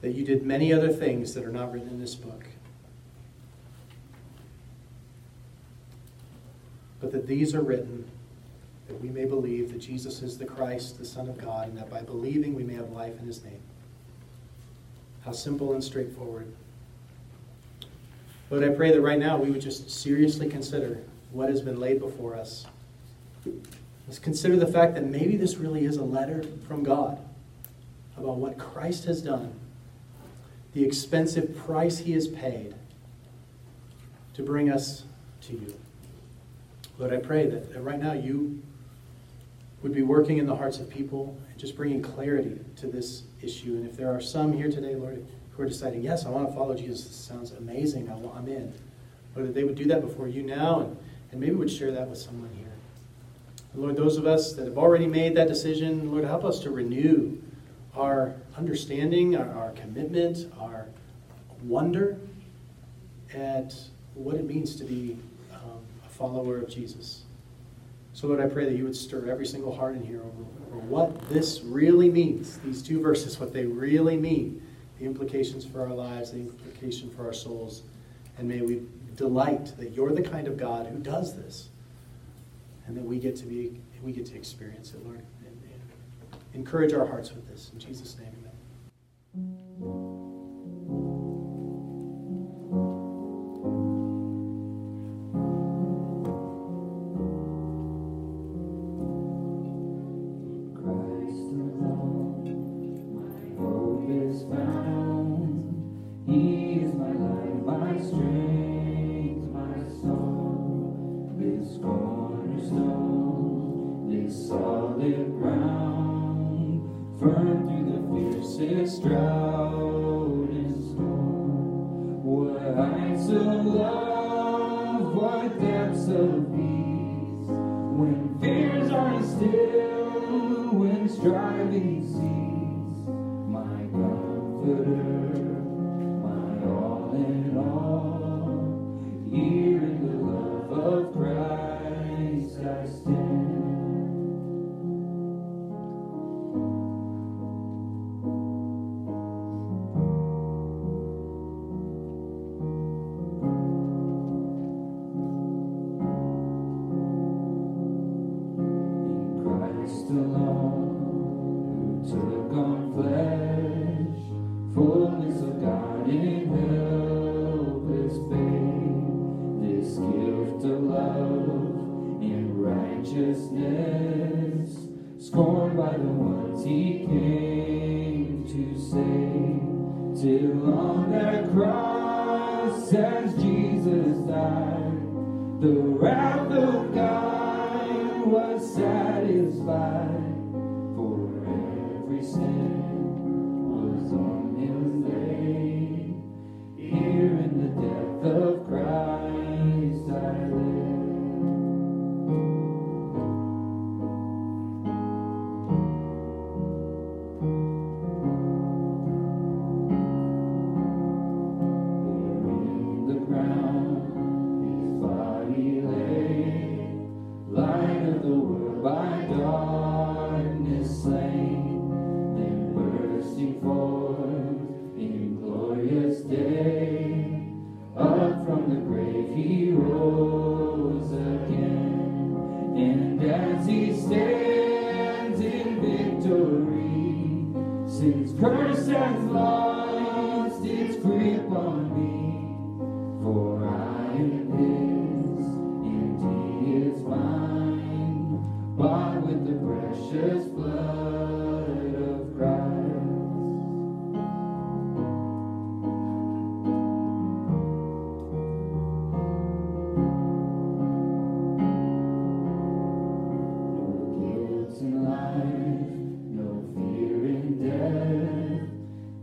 that you did many other things that are not written in this book, but that these are written that we may believe that Jesus is the Christ, the Son of God, and that by believing we may have life in his name. How simple and straightforward. Lord, I pray that right now we would just seriously consider what has been laid before us. Let's consider the fact that maybe this really is a letter from God about what Christ has done, the expensive price he has paid to bring us to you. Lord, I pray that, that right now you would be working in the hearts of people and just bringing clarity to this issue. And if there are some here today, Lord, who are deciding, yes, I want to follow Jesus. This sounds amazing. I want, I'm in. Lord, that they would do that before you now and, and maybe would share that with someone here. And Lord, those of us that have already made that decision, Lord, help us to renew our understanding, our, our commitment, our wonder at what it means to be um, a follower of Jesus. So Lord, I pray that you would stir every single heart in here over, over what this really means, these two verses, what they really mean, the implications for our lives, the implication for our souls, and may we delight that you're the kind of God who does this, and that we get to be, we get to experience it, Lord. Encourage our hearts with this. In Jesus' name, amen. curse and lies did grip on me, for I am his, and he is mine, bought with the precious blood of Christ. No guilt in life, no fear in death.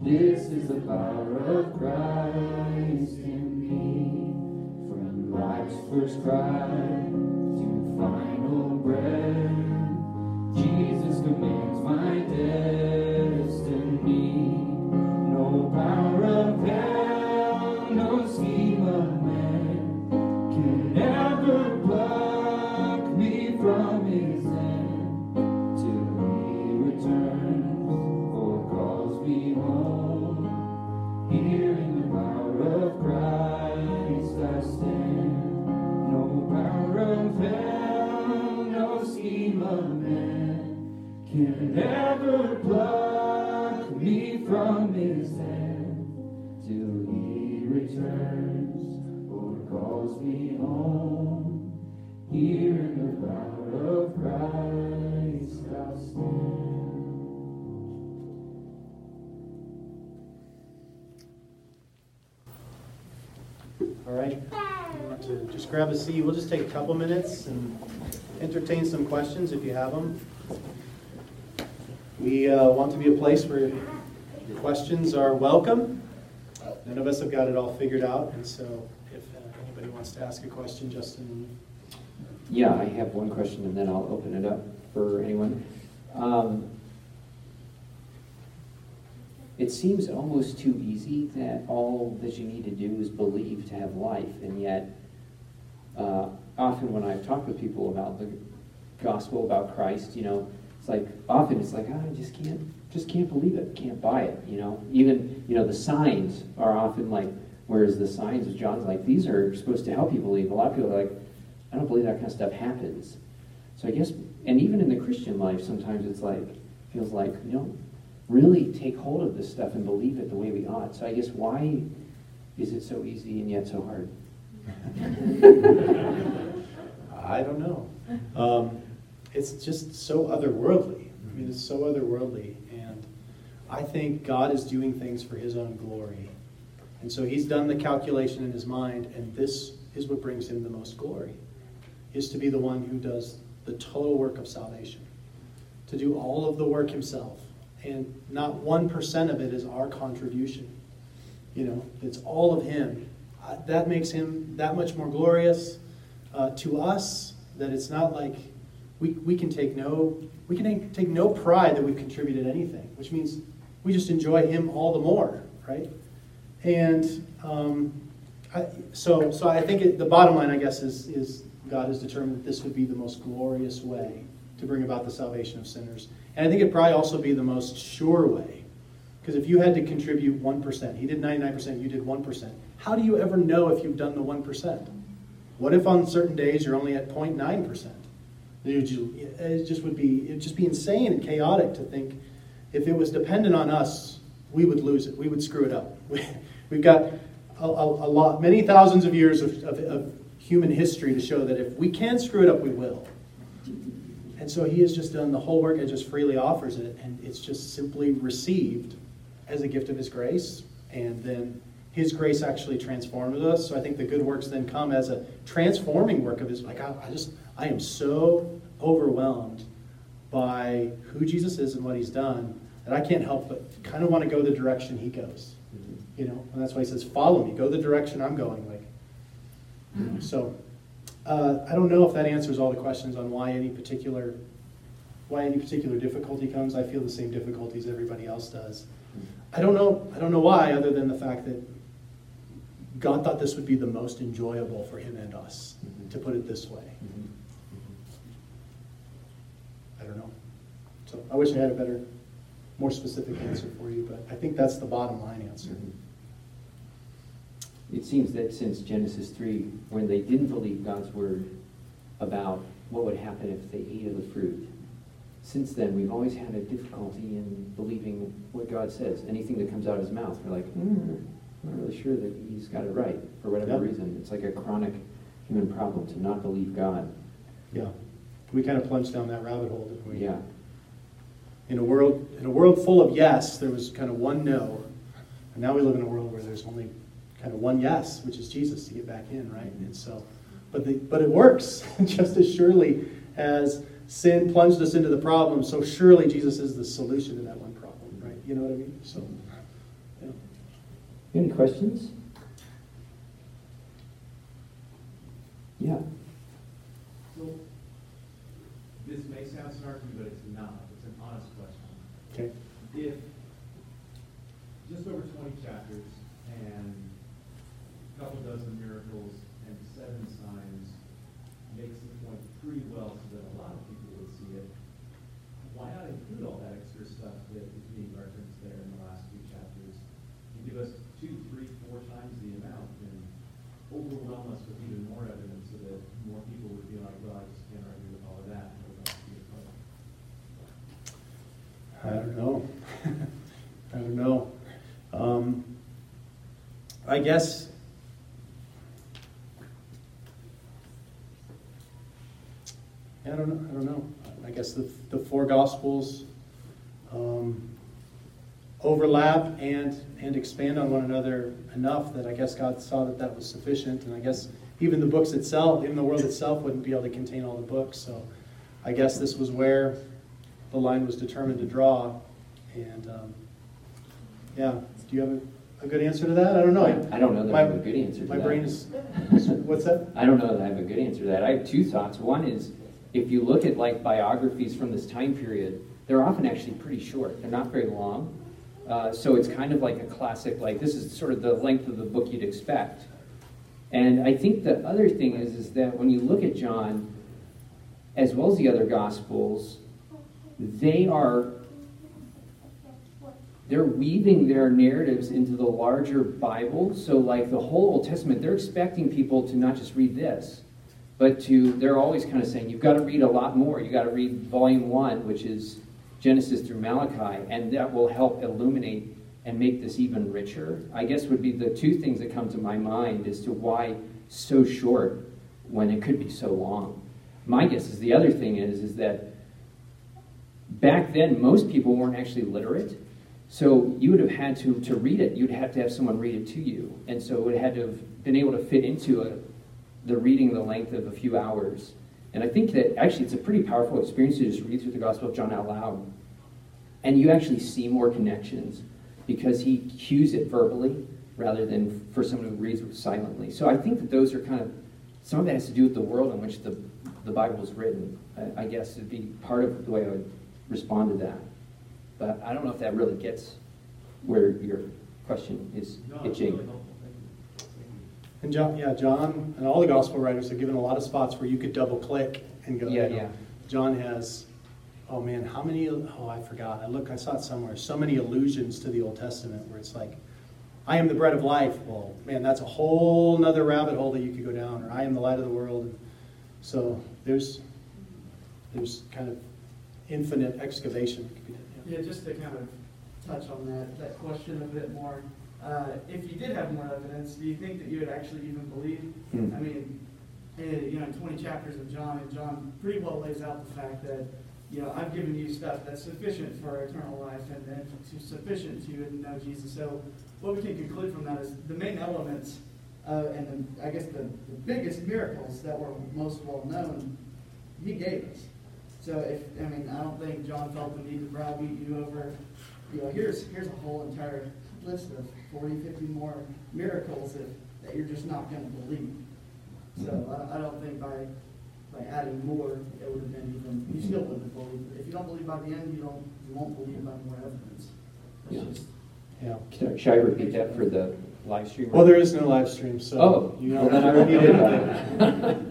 This is the power of Christ in me, from life's first cry to final breath. Jesus commands my destiny. No power of hell, no scheme of man can ever pluck me from his hand till he returns or calls me home. Here in the power of Christ I stand. No power of hell, no scheme of man can ever pluck me from his hand till he returns or calls me home. Here in the power of Christ I stand. All right, to just grab a seat. We'll just take a couple minutes and entertain some questions if you have them. We uh, want to be a place where your questions are welcome. None of us have got it all figured out, and so if uh, anybody wants to ask a question, Justin. Yeah, I have one question, and then I'll open it up for anyone. Um, It seems almost too easy that all that you need to do is believe to have life, and yet uh, often when I've talked with people about the gospel, about Christ, you know, it's like often it's like, oh, I just can't, just can't believe it, can't buy it, you know. Even, you know, the signs are often like, whereas the signs of John's like, these are supposed to help you believe. A lot of people are like, I don't believe that kind of stuff happens. So I guess, and even in the Christian life, sometimes it's like, feels like, you know, really take hold of this stuff and believe it the way we ought. So I guess why is it so easy and yet so hard? I don't know. Um, it's just so otherworldly. I mean, it's so otherworldly. And I think God is doing things for his own glory. And so he's done the calculation in his mind, and this is what brings him the most glory, is to be the one who does the total work of salvation, to do all of the work himself. And not one percent of it is our contribution. You know, it's all of him. Uh, that makes him that much more glorious uh, to us. That it's not like we we can take no we can take no pride that we've contributed anything, which means we just enjoy him all the more, right? And um, I, so so I think it, the bottom line, I guess, is is God has determined that this would be the most glorious way to bring about the salvation of sinners. And I think it'd probably also be the most sure way. Because if you had to contribute one percent, he did ninety-nine percent, you did one percent. How do you ever know if you've done the one percent? What if on certain days you're only at zero point nine percent? It just would be, it'd just be insane and chaotic to think if it was dependent on us, we would lose it. We would screw it up. We've got a, a, a lot, many thousands of years of, of, of human history to show that if we can screw it up, we will. And so he has just done the whole work and just freely offers it, and it's just simply received as a gift of his grace, and then his grace actually transforms us. So I think the good works then come as a transforming work of his. Like, I, I just, I am so overwhelmed by who Jesus is and what he's done that I can't help but kind of want to go the direction he goes. Mm-hmm. You know, and that's why he says, follow me, go the direction I'm going. Like, mm-hmm. So... Uh, I don't know if that answers all the questions on why any particular why any particular difficulty comes. I feel the same difficulties everybody else does. I don't know I don't know why, other than the fact that God thought this would be the most enjoyable for him and us, mm-hmm. to put it this way. Mm-hmm. Mm-hmm. I don't know. So I wish I had a better, more specific answer for you, but I think that's the bottom line answer. Mm-hmm. It seems that since Genesis three, when they didn't believe God's word about what would happen if they ate of the fruit, since then, we've always had a difficulty in believing what God says. Anything that comes out of his mouth, we're like, mm, I'm not really sure that he's got it right, for whatever yeah. reason. It's like a chronic human problem to not believe God. Yeah. We kind of plunged down that rabbit hole, didn't we? Yeah. In a world, in a world full of yes, there was kind of one no. And now we live in a world where there's only kind of one yes, which is Jesus, to get back in, right? And so, but the, but it works. Just as surely as sin plunged us into the problem, so surely Jesus is the solution to that one problem, right? You know what I mean? So, yeah. Any questions? Yeah. So, this may sound snarky, but it's not. It's an honest question. Okay. If just over twenty chapters and a couple dozen miracles and seven signs makes the point pretty well so that a lot of people would see it, why not include all that extra stuff that is being referenced there in the last few chapters and give us two, three, four times the amount and overwhelm us with even more evidence so that more people would be like, well, I just can't argue with all of that. I don't know. I don't know. Um, I guess I don't know. I don't know. I guess the the four Gospels um, overlap and and expand on one another enough that I guess God saw that that was sufficient. And I guess even the books itself, even the world itself, wouldn't be able to contain all the books. So I guess this was where the line was determined to draw. And um, yeah, do you have a, a good answer to that? I don't know. I, I don't know that my, I have a good answer to my that. My brain is, what's that? I don't know that I have a good answer to that. I have two thoughts. One is, if you look at like biographies from this time period, they're often actually pretty short. They're not very long. Uh, so it's kind of like a classic, like this is sort of the length of the book you'd expect. And I think the other thing is, is that when you look at John, as well as the other Gospels, they are, they're weaving their narratives into the larger Bible. So like the whole Old Testament, they're expecting people to not just read this, but to, they're always kind of saying, you've got to read a lot more. You've got to read volume one, which is Genesis through Malachi, and that will help illuminate and make this even richer. I guess would be the two things that come to my mind as to why so short when it could be so long. My guess is the other thing is, is that back then, most people weren't actually literate, so you would have had to, to read it, you'd have to have someone read it to you, and so it would have had to have been able to fit into a, the reading the length of a few hours. And I think that actually it's a pretty powerful experience to just read through the Gospel of John out loud, and you actually see more connections because he cues it verbally rather than for someone who reads silently. So I think that those are kind of, some of that has to do with the world in which the, the Bible is written. I, I guess it'd be part of the way I would respond to that. But I don't know if that really gets where your question is itching. No, really. And John, yeah, John and all the gospel writers are given a lot of spots where you could double click and go, yeah, you know, yeah. John has, oh man, how many, oh, I forgot. I look, I saw it somewhere. So many allusions to the Old Testament where it's like, I am the bread of life. Well, man, that's a whole nother rabbit hole that you could go down, or I am the light of the world. And so there's, there's kind of infinite excavation. Yeah, just to kind of touch on that, that question a bit more. Uh, if you did have more evidence, do you think that you would actually even believe? Mm. I mean, it, you know, twenty chapters of John, and John pretty well lays out the fact that, you know, I've given you stuff that's sufficient for eternal life and that's sufficient to you and know Jesus. So what we can conclude from that is the main elements uh, and the, I guess the, the biggest miracles that were most well known, he gave us. So if, I mean, I don't think John felt the need to browbeat you over, you know, here's here's a whole entire list of forty, fifty more miracles that, that you're just not going to believe. So mm-hmm. I, I don't think by by adding more, it would have been even, you still wouldn't have believed. If you don't believe by the end, you don't you won't believe by more evidence. That's yeah. Just, yeah. Can, should I repeat that for the live stream? Well, there is no live stream, so oh. you know, well, then I already did that.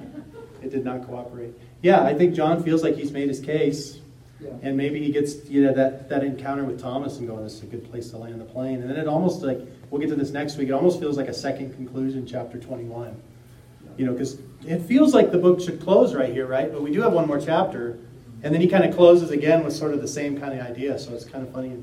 It did not cooperate. Yeah, I think John feels like he's made his case, yeah. and maybe he gets, you know, that, that encounter with Thomas and going, this is a good place to land the plane. And then it almost, like, we'll get to this next week, it almost feels like a second conclusion, chapter twenty-one. Yeah. You know, because it feels like the book should close right here, right? But we do have one more chapter, And then he kind of closes again with sort of the same kind of idea. So it's kind of funny.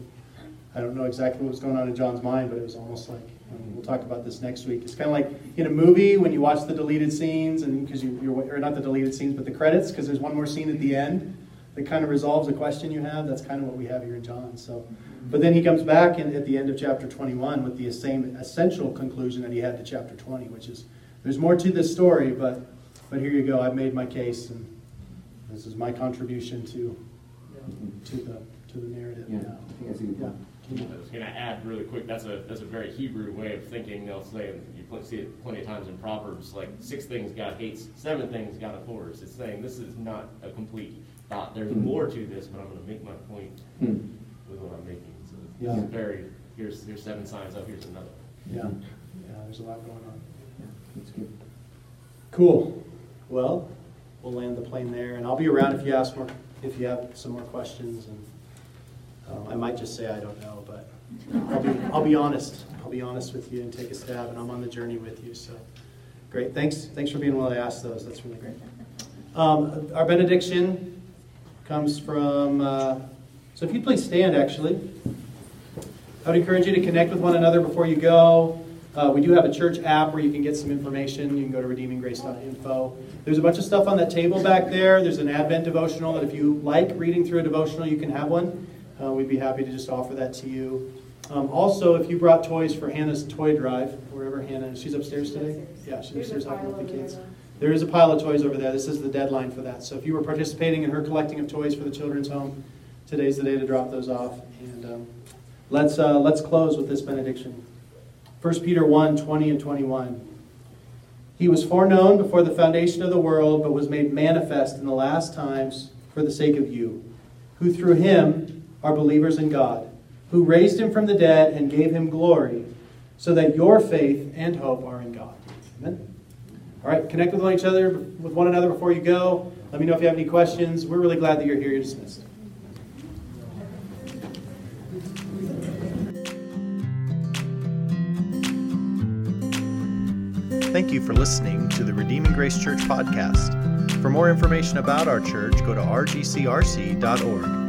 I don't know exactly what was going on in John's mind, but it was almost like, and we'll talk about this next week. It's kind of like in a movie when you watch the deleted scenes, and because you, you're, or not the deleted scenes, but the credits, because there's one more scene at the end that kind of resolves a question you have. That's kind of what we have here in John. So, but then he comes back in, at the end of chapter twenty-one with the same essential conclusion that he had to chapter twenty, which is there's more to this story, but but here you go. I've made my case, and this is my contribution to to the to the narrative. Yeah, now. I think I see the point. Yeah. I was going to add really quick, that's a that's a very Hebrew way of thinking. They'll say, you see it plenty of times in Proverbs, like six things God hates, seven things God abhors. It's saying this is not a complete thought. There's mm-hmm. more to this, but I'm going to make my point mm-hmm. with what I'm making. So yeah. it's very, here's, here's seven signs up, here's another. Yeah, yeah, there's a lot going on. Yeah, that's good. Cool. Well, we'll land the plane there, and I'll be around if you ask more, if you have some more questions. And Um, I might just say I don't know, but I'll be, I'll be honest. I'll be honest with you and take a stab, and I'm on the journey with you. So, great. Thanks Thanks for being willing to ask those. That's really great. Um, our benediction comes from, uh, so if you'd please stand, actually. I would encourage you to connect with one another before you go. Uh, we do have a church app where you can get some information. You can go to redeeming grace dot info. There's a bunch of stuff on that table back there. There's an Advent devotional that if you like reading through a devotional, you can have one. Uh, we'd be happy to just offer that to you. Um, also, if you brought toys for Hannah's toy drive, wherever Hannah is, she's upstairs today? Yeah, she's upstairs helping with the kids. There is a pile of toys over there. This is the deadline for that. So if you were participating in her collecting of toys for the children's home, today's the day to drop those off. And um, let's, uh, let's close with this benediction. First Peter one, twenty and twenty-one. He was foreknown before the foundation of the world, but was made manifest in the last times for the sake of you, who through him are believers in God, who raised him from the dead and gave him glory, so that your faith and hope are in God. Amen. All right, connect with one each other, with one another before you go. Let me know if you have any questions. We're really glad that you're here. You're dismissed. Thank you for listening to the Redeeming Grace Church podcast. For more information about our church, go to r g c r c dot org.